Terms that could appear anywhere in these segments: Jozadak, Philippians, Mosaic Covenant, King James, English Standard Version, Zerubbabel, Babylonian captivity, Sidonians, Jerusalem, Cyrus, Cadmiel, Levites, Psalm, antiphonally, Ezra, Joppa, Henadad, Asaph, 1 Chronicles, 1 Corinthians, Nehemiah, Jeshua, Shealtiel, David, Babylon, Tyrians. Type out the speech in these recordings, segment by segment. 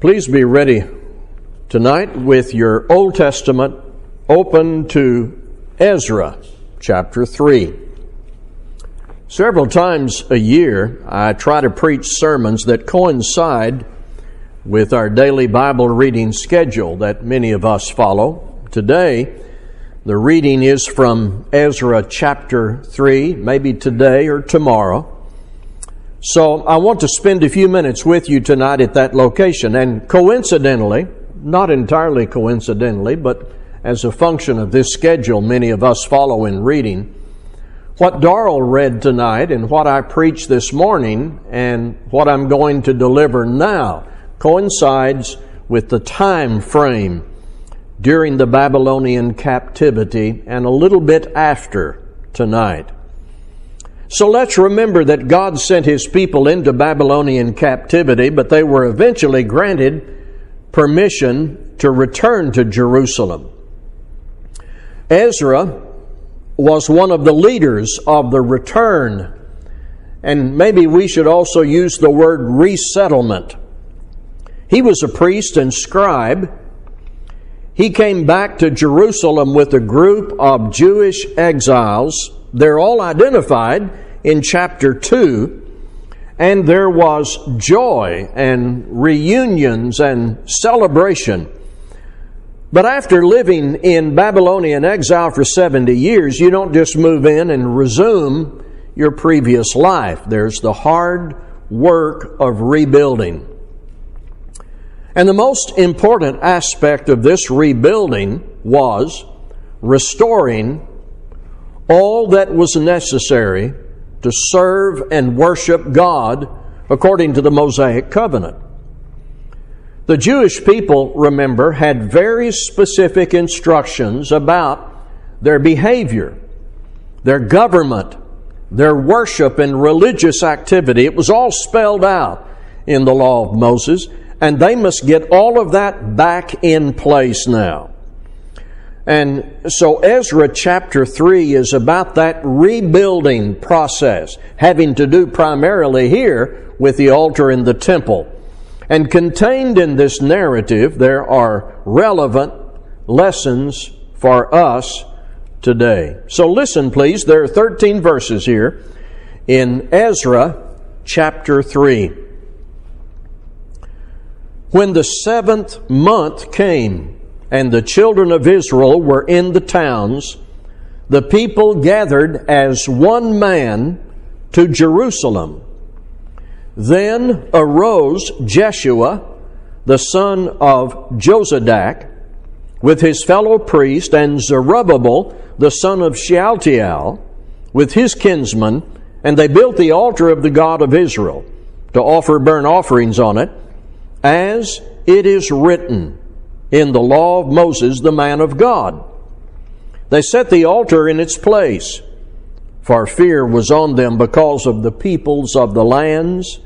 Please be ready tonight with your Old Testament open to Ezra chapter 3. Several times a year, I try to preach sermons that coincide with our daily Bible reading schedule that many of us follow. Today, the reading is from Ezra chapter 3, maybe today or tomorrow. So I want to spend a few minutes with you tonight at that location. And coincidentally, not entirely coincidentally, but as a function of this schedule many of us follow in reading, what Darrell read tonight and what I preached this morning and what I'm going to deliver now coincides with the time frame during the Babylonian captivity and a little bit after tonight. So let's remember that God sent His people into Babylonian captivity, but they were eventually granted permission to return to Jerusalem. Ezra was one of the leaders of the return, and maybe we should also use the word resettlement. He was a priest and scribe. He came back to Jerusalem with a group of Jewish exiles. They're all identified in chapter 2, and there was joy and reunions and celebration. But after living in Babylonian exile for 70 years, you don't just move in and resume your previous life. There's the hard work of rebuilding. And the most important aspect of this rebuilding was restoring all that was necessary to serve and worship God according to the Mosaic Covenant. The Jewish people, remember, had very specific instructions about their behavior, their government, their worship, and religious activity. It was all spelled out in the law of Moses, and they must get all of that back in place now. And so Ezra chapter 3 is about that rebuilding process, having to do primarily here with the altar and the temple. And contained in this narrative, there are relevant lessons for us today. So listen, please. There are 13 verses here in Ezra chapter 3. When the 7th month came, and the children of Israel were in the towns, the people gathered as one man to Jerusalem. Then arose Jeshua, the son of Jozadak, with his fellow priest, and Zerubbabel, the son of Shealtiel, with his kinsmen, and they built the altar of the God of Israel to offer burnt offerings on it, as it is written in the law of Moses, the man of God. They set the altar in its place, for fear was on them because of the peoples of the lands,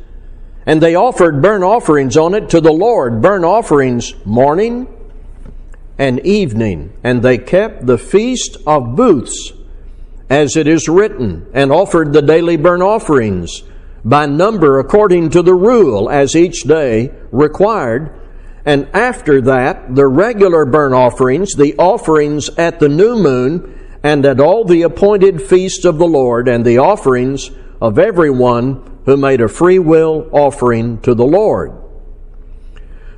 and they offered burnt offerings on it to the Lord, burnt offerings morning and evening. And they kept the feast of booths, as it is written, and offered the daily burnt offerings by number according to the rule, as each day required. And after that, the regular burnt offerings, the offerings at the new moon, and at all the appointed feasts of the Lord, and the offerings of everyone who made a free will offering to the Lord.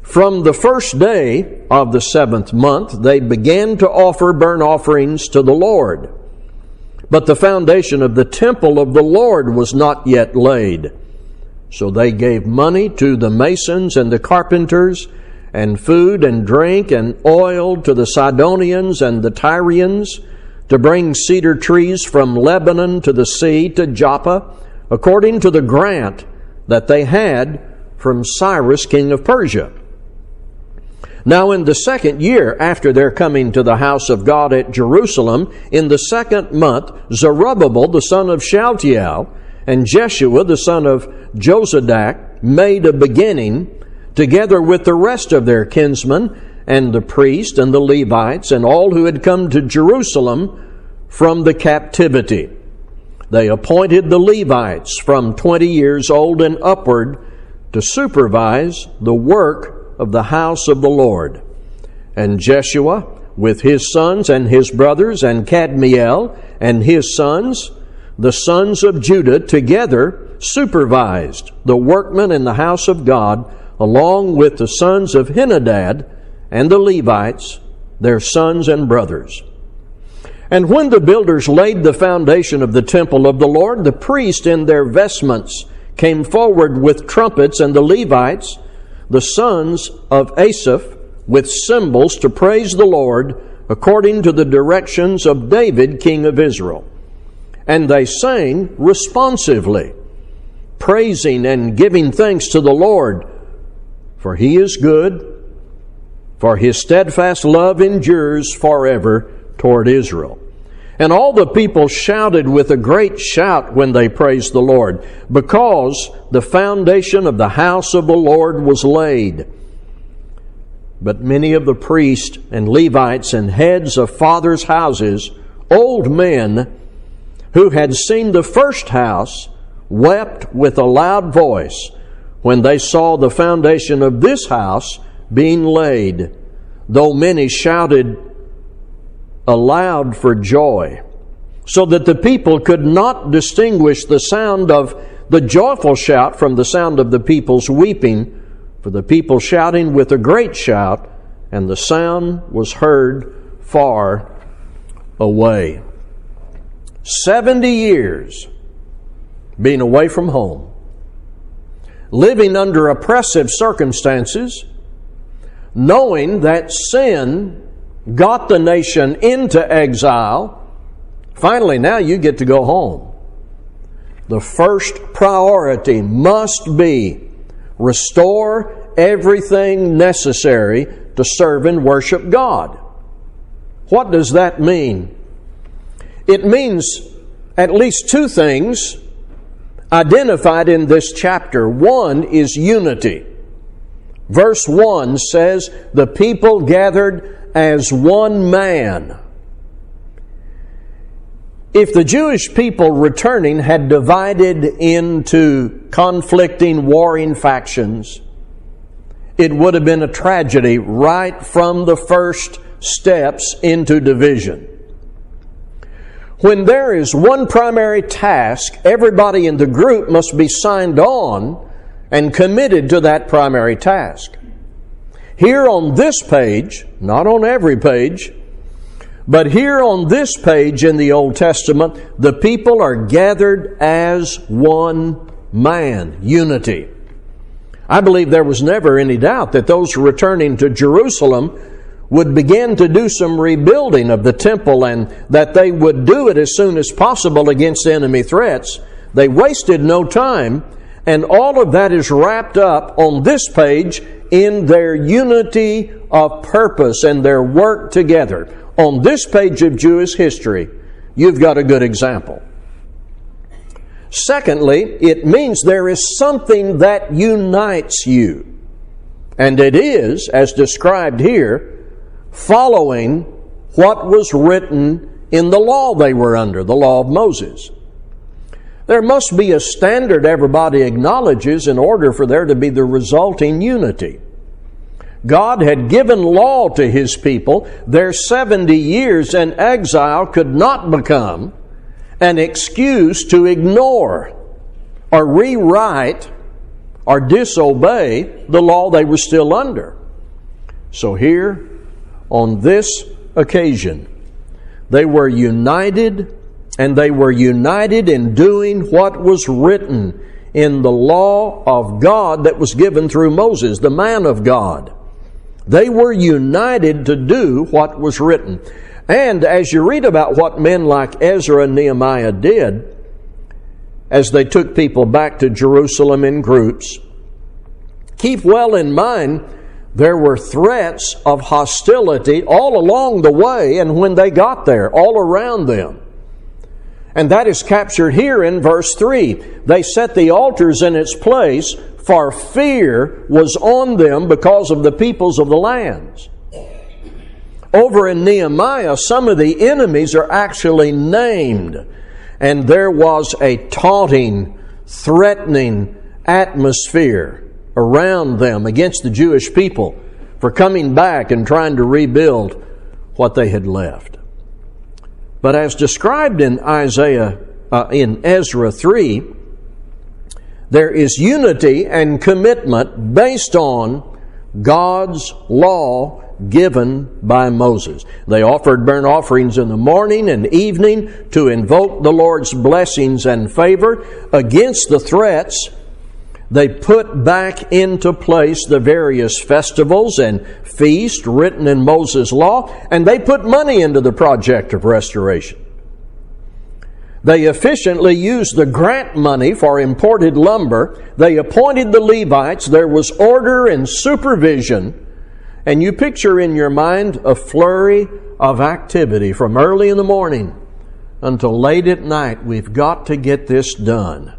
From the first day of the 7th month, they began to offer burnt offerings to the Lord. But the foundation of the temple of the Lord was not yet laid. So they gave money to the masons and the carpenters, and food and drink and oil to the Sidonians and the Tyrians, to bring cedar trees from Lebanon to the sea to Joppa, according to the grant that they had from Cyrus, king of Persia. Now in the second year after their coming to the house of God at Jerusalem, in the 2nd month, Zerubbabel, the son of Shealtiel, and Jeshua, the son of Jozadak, made a beginning, together with the rest of their kinsmen, and the priests, and the Levites, and all who had come to Jerusalem from the captivity. They appointed the Levites from 20 years old and upward to supervise the work of the house of the Lord. And Jeshua with his sons and his brothers, and Cadmiel and his sons, the sons of Judah, together supervised the workmen in the house of God, along with the sons of Henadad and the Levites, their sons and brothers. And when the builders laid the foundation of the temple of the Lord, the priests in their vestments came forward with trumpets, and the Levites, the sons of Asaph, with cymbals to praise the Lord according to the directions of David, king of Israel. And they sang responsively, praising and giving thanks to the Lord, for He is good, for His steadfast love endures forever toward Israel. And all the people shouted with a great shout when they praised the Lord, because the foundation of the house of the Lord was laid. But many of the priests and Levites and heads of fathers' houses, old men who had seen the first house, wept with a loud voice when they saw the foundation of this house being laid, though many shouted aloud for joy, so that the people could not distinguish the sound of the joyful shout from the sound of the people's weeping, for the people shouting with a great shout, and the sound was heard far away. 70 years being away from home, living under oppressive circumstances, knowing that sin got the nation into exile. Finally, now you get to go home. The first priority must be restore everything necessary to serve and worship God. What does that mean? It means at least two things identified in this chapter. One is unity. Verse 1 says, the people gathered as one man. If the Jewish people returning had divided into conflicting, warring factions, it would have been a tragedy right from the first steps into division. When there is one primary task, everybody in the group must be signed on and committed to that primary task. Here on this page, not on every page, but here on this page in the Old Testament, the people are gathered as one man, unity. I believe there was never any doubt that those returning to Jerusalem would begin to do some rebuilding of the temple, and that they would do it as soon as possible against enemy threats. They wasted no time, and all of that is wrapped up on this page in their unity of purpose and their work together. On this page of Jewish history, you've got a good example. Secondly, it means there is something that unites you. And it is, as described here, following what was written in the law they were under, the law of Moses. There must be a standard everybody acknowledges in order for there to be the resulting unity. God had given law to His people. Their 70 years in exile could not become an excuse to ignore or rewrite or disobey the law they were still under. So here, on this occasion, they were united, and they were united in doing what was written in the law of God that was given through Moses, the man of God. They were united to do what was written. And as you read about what men like Ezra and Nehemiah did, as they took people back to Jerusalem in groups, keep well in mind there were threats of hostility all along the way and when they got there, all around them. And that is captured here in verse 3. They set the altars in its place, for fear was on them because of the peoples of the lands. Over in Nehemiah, some of the enemies are actually named. And there was a taunting, threatening atmosphere around them against the Jewish people for coming back and trying to rebuild what they had left. But as described in Ezra 3, there is unity and commitment based on God's law given by Moses. They offered burnt offerings in the morning and evening to invoke the Lord's blessings and favor. Against the threats, they put back into place the various festivals and feasts written in Moses' law, and they put money into the project of restoration. They efficiently used the grant money for imported lumber. They appointed the Levites. There was order and supervision. And you picture in your mind a flurry of activity from early in the morning until late at night. We've got to get this done.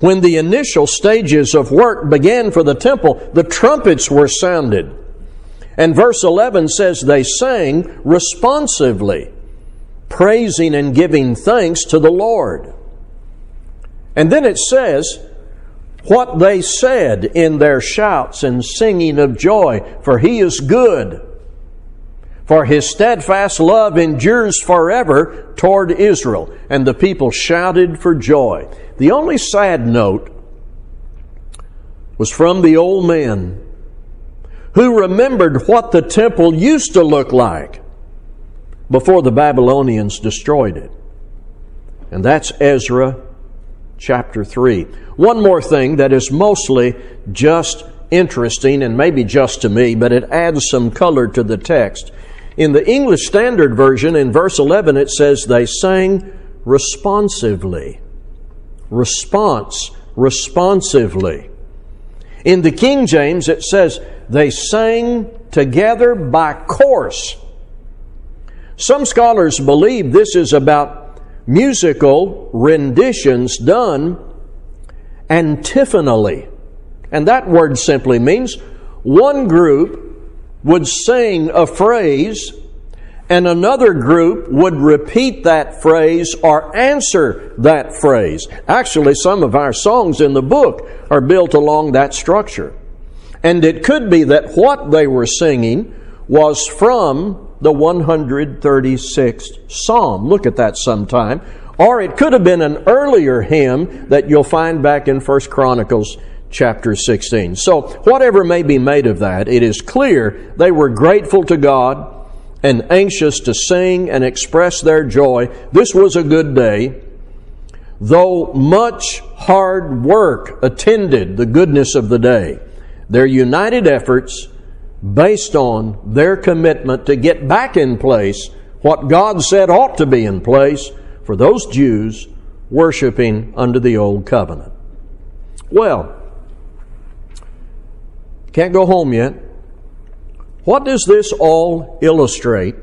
When the initial stages of work began for the temple, the trumpets were sounded. And verse 11 says they sang responsively, praising and giving thanks to the Lord. And then it says, what they said in their shouts and singing of joy, for He is good, for His steadfast love endures forever toward Israel. And the people shouted for joy. The only sad note was from the old men who remembered what the temple used to look like before the Babylonians destroyed it. And that's Ezra chapter 3. One more thing that is mostly just interesting, and maybe just to me, but it adds some color to the text. In the English Standard Version, in verse 11, it says they sang responsively. Responsively. In the King James, it says they sang together by course. Some scholars believe this is about musical renditions done antiphonally. And that word simply means one group would sing a phrase and another group would repeat that phrase or answer that phrase. Actually, some of our songs in the book are built along that structure. And it could be that what they were singing was from the 136th Psalm. Look at that sometime. Or it could have been an earlier hymn that you'll find back in 1 Chronicles chapter 16. So whatever may be made of that, it is clear they were grateful to God and anxious to sing and express their joy. This was a good day, though much hard work attended the goodness of the day. Their united efforts based on their commitment to get back in place what God said ought to be in place for those Jews worshiping under the old covenant. Well, can't go home yet. What does this all illustrate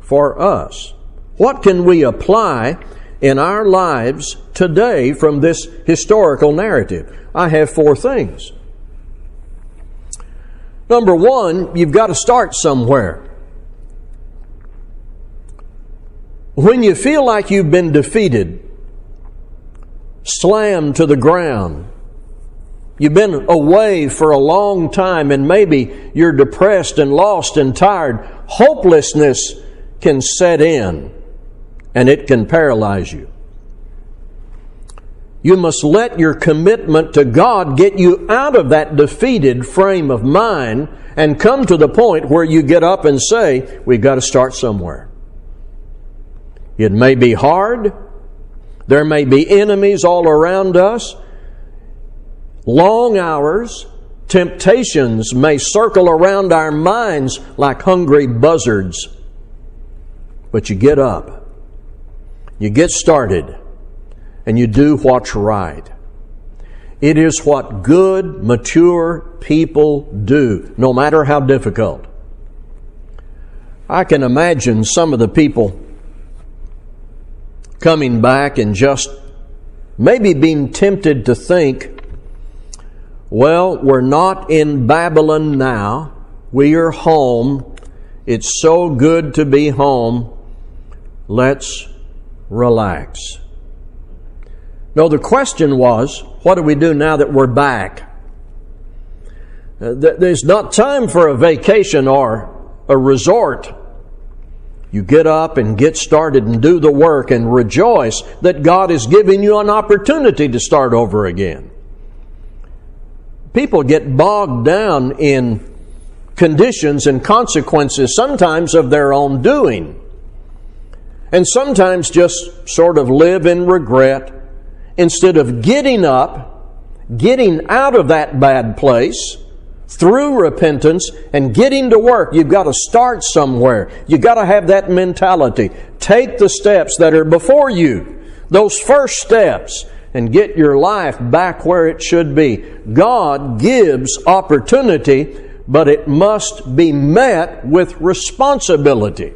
for us? What can we apply in our lives today from this historical narrative? I have four things. Number one, you've got to start somewhere. When you feel like you've been defeated, slammed to the ground, you've been away for a long time and maybe you're depressed and lost and tired, hopelessness can set in and it can paralyze you. You must let your commitment to God get you out of that defeated frame of mind and come to the point where you get up and say, we've got to start somewhere. It may be hard. There may be enemies all around us. Long hours, temptations may circle around our minds like hungry buzzards. But you get up. You get started. And you do what's right. It is what good, mature people do, no matter how difficult. I can imagine some of the people coming back and just maybe being tempted to think, well, we're not in Babylon now. We are home. It's so good to be home. Let's relax. No, the question was, what do we do now that we're back? There's not time for a vacation or a resort. You get up and get started and do the work and rejoice that God is giving you an opportunity to start over again. People get bogged down in conditions and consequences, sometimes of their own doing. And sometimes just sort of live in regret instead of getting up, getting out of that bad place through repentance and getting to work. You've got to start somewhere. You've got to have that mentality. Take the steps that are before you, those first steps, and get your life back where it should be. God gives opportunity, but it must be met with responsibility.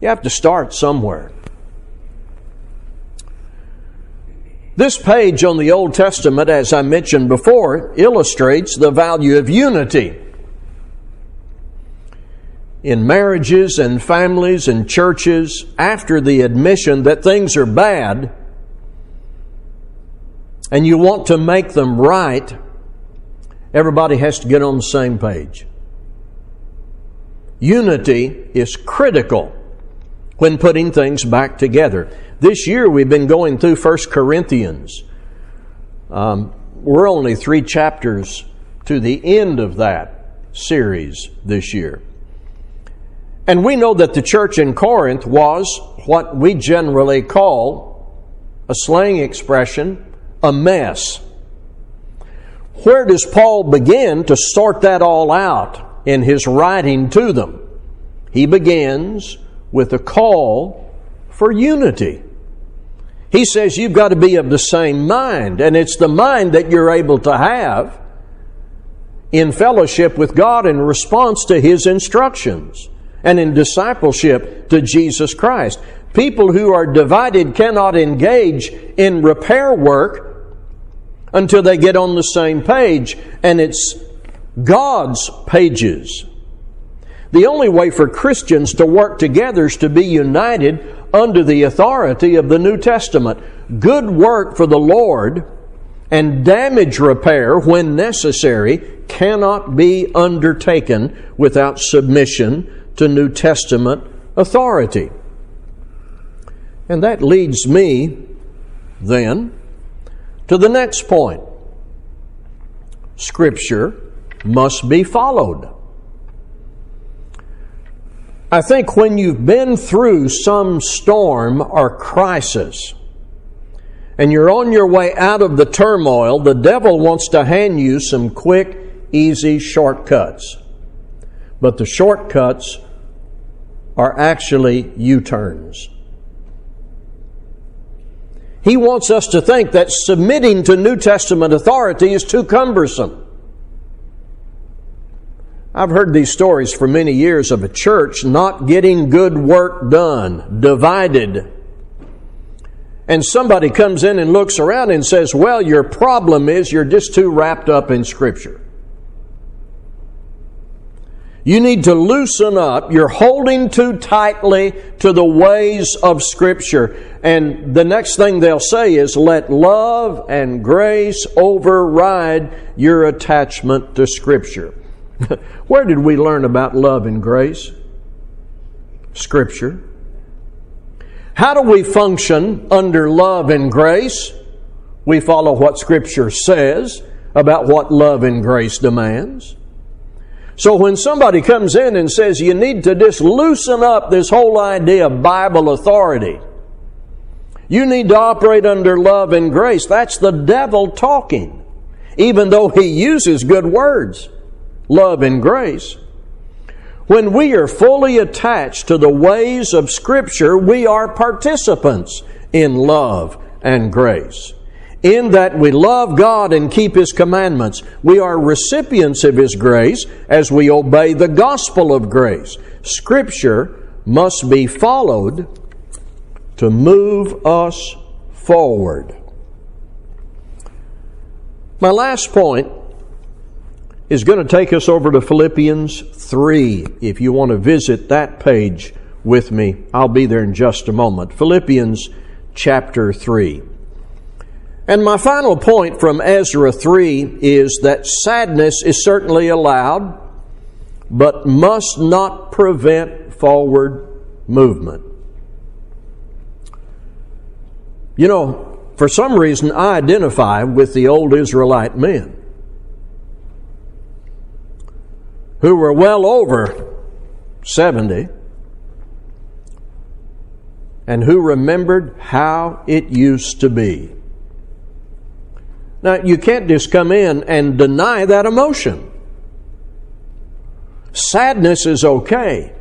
You have to start somewhere. This page on the Old Testament, as I mentioned before, illustrates the value of unity in marriages and families and churches. After the admission that things are bad and you want to make them right, everybody has to get on the same page. Unity is critical when putting things back together. This year we've been going through 1 Corinthians. We're only 3 chapters to the end of that series this year. And we know that the church in Corinth was what we generally call, a slang expression, a mess. Where does Paul begin to sort that all out in his writing to them? He begins with a call for unity. He says you've got to be of the same mind, and it's the mind that you're able to have in fellowship with God in response to His instructions and in discipleship to Jesus Christ. People who are divided cannot engage in repair work until they get on the same page, and it's God's pages. The only way for Christians to work together is to be united under the authority of the New Testament. Good work for the Lord and damage repair when necessary cannot be undertaken without submission to New Testament authority. And that leads me, then, to the next point. Scripture must be followed. I think when you've been through some storm or crisis and you're on your way out of the turmoil, the devil wants to hand you some quick, easy shortcuts. But the shortcuts are actually U-turns. He wants us to think that submitting to New Testament authority is too cumbersome. I've heard these stories for many years of a church not getting good work done, divided. And somebody comes in and looks around and says, well, your problem is you're just too wrapped up in Scripture. You need to loosen up. You're holding too tightly to the ways of Scripture. And the next thing they'll say is, let love and grace override your attachment to Scripture. Where did we learn about love and grace? Scripture. How do we function under love and grace? We follow what Scripture says about what love and grace demands. So when somebody comes in and says, you need to just loosen up this whole idea of Bible authority, you need to operate under love and grace, that's the devil talking, even though he uses good words. Love and grace. When we are fully attached to the ways of Scripture, we are participants in love and grace. In that we love God and keep His commandments, we are recipients of His grace as we obey the gospel of grace. Scripture must be followed to move us forward. My last point is going to take us over to Philippians 3. If you want to visit that page with me, I'll be there in just a moment. Philippians chapter 3. And my final point from Ezra 3 is that sadness is certainly allowed, but must not prevent forward movement. You know, for some reason I identify with the old Israelite men who were well over 70 and who remembered how it used to be. Now, you can't just come in and deny that emotion. Sadness is okay,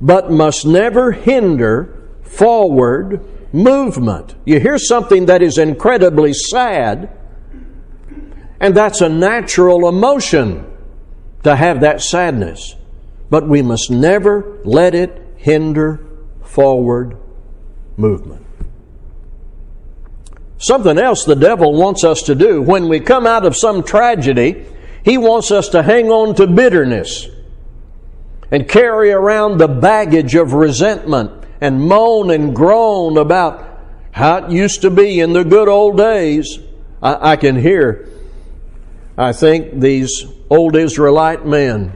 but must never hinder forward movement. You hear something that is incredibly sad, and that's a natural emotion to have that sadness. But we must never let it hinder forward movement. Something else the devil wants us to do. When we come out of some tragedy, he wants us to hang on to bitterness and carry around the baggage of resentment and moan and groan about how it used to be in the good old days. I can hear, I think, these old Israelite men.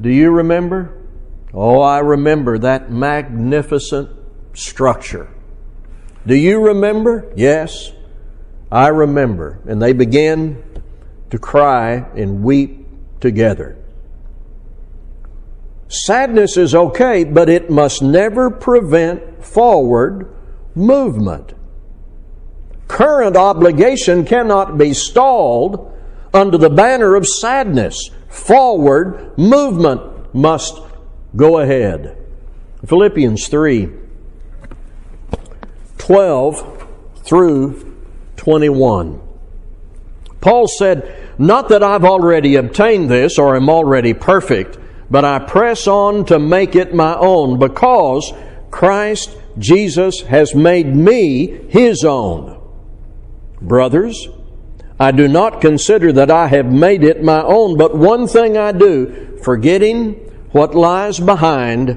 Do you remember? Oh, I remember that magnificent structure. Do you remember? Yes, I remember. And they began to cry and weep together. Sadness is okay, but it must never prevent forward movement. Current obligation cannot be stalled under the banner of sadness. Forward movement must go ahead. Philippians 3:12-21. Paul said, "Not that I've already obtained this or am already perfect, but I press on to make it my own, because Christ Jesus has made me his own. Brothers, I do not consider that I have made it my own, but one thing I do, forgetting what lies behind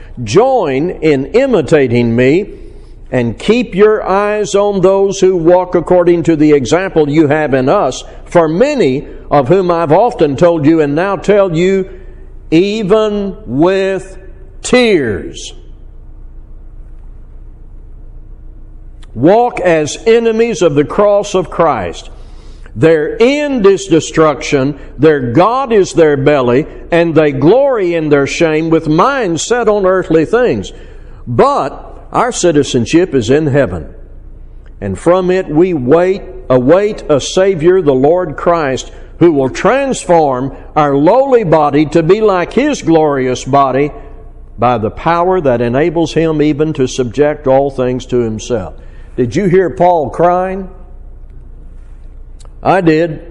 join in imitating me, and keep your eyes on those who walk according to the example you have in us. For many, of whom I've often told you and now tell you, even with tears, walk as enemies of the cross of Christ. Their end is destruction, their God is their belly, and they glory in their shame, with minds set on earthly things. But our citizenship is in heaven, and from it we await a Savior, the Lord Christ, who will transform our lowly body to be like His glorious body by the power that enables Him even to subject all things to Himself. Did you hear Paul crying? I did.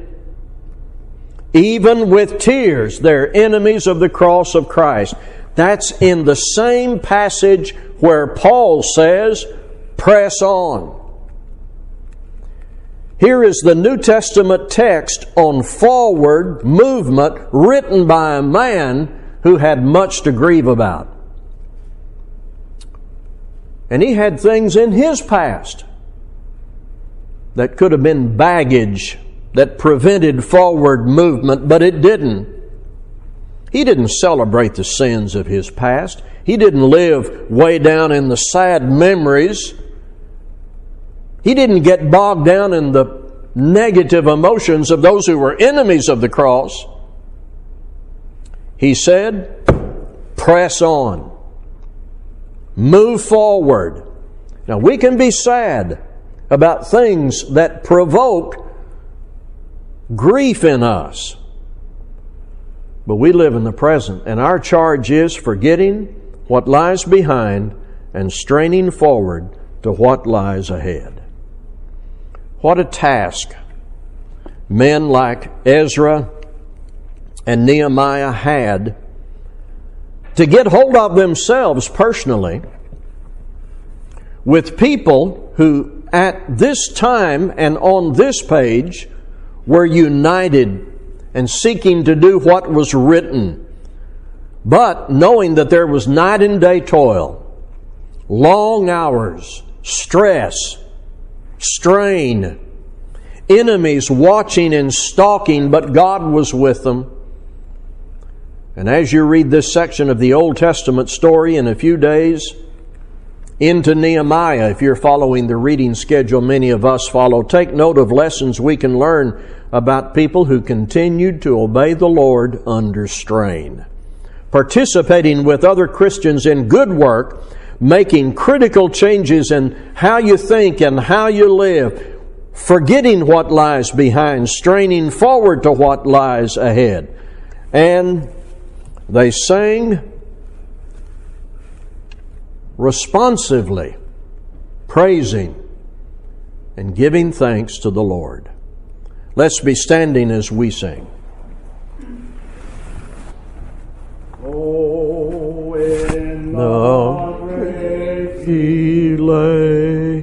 Even with tears, they're enemies of the cross of Christ. That's in the same passage where Paul says, press on. Here is the New Testament text on forward movement written by a man who had much to grieve about. And he had things in his past that could have been baggage that prevented forward movement, but it didn't. He didn't celebrate the sins of his past. He didn't live way down in the sad memories. He didn't get bogged down in the negative emotions of those who were enemies of the cross. He said, press on. Move forward. Now, we can be sad about things that provoke grief in us. But we live in the present, and our charge is forgetting what lies behind and straining forward to what lies ahead. What a task men like Ezra and Nehemiah had to get hold of themselves personally with people who at this time and on this page were united and seeking to do what was written, but knowing that there was night and day toil, long hours, stress, strain, enemies watching and stalking, but God was with them. And as you read this section of the Old Testament story in a few days into Nehemiah, if you're following the reading schedule many of us follow, take note of lessons we can learn about people who continued to obey the Lord under strain, participating with other Christians in good work, making critical changes in how you think and how you live, forgetting what lies behind, straining forward to what lies ahead. And they sang responsively, praising and giving thanks to the Lord. Let's be standing as we sing. Oh, in the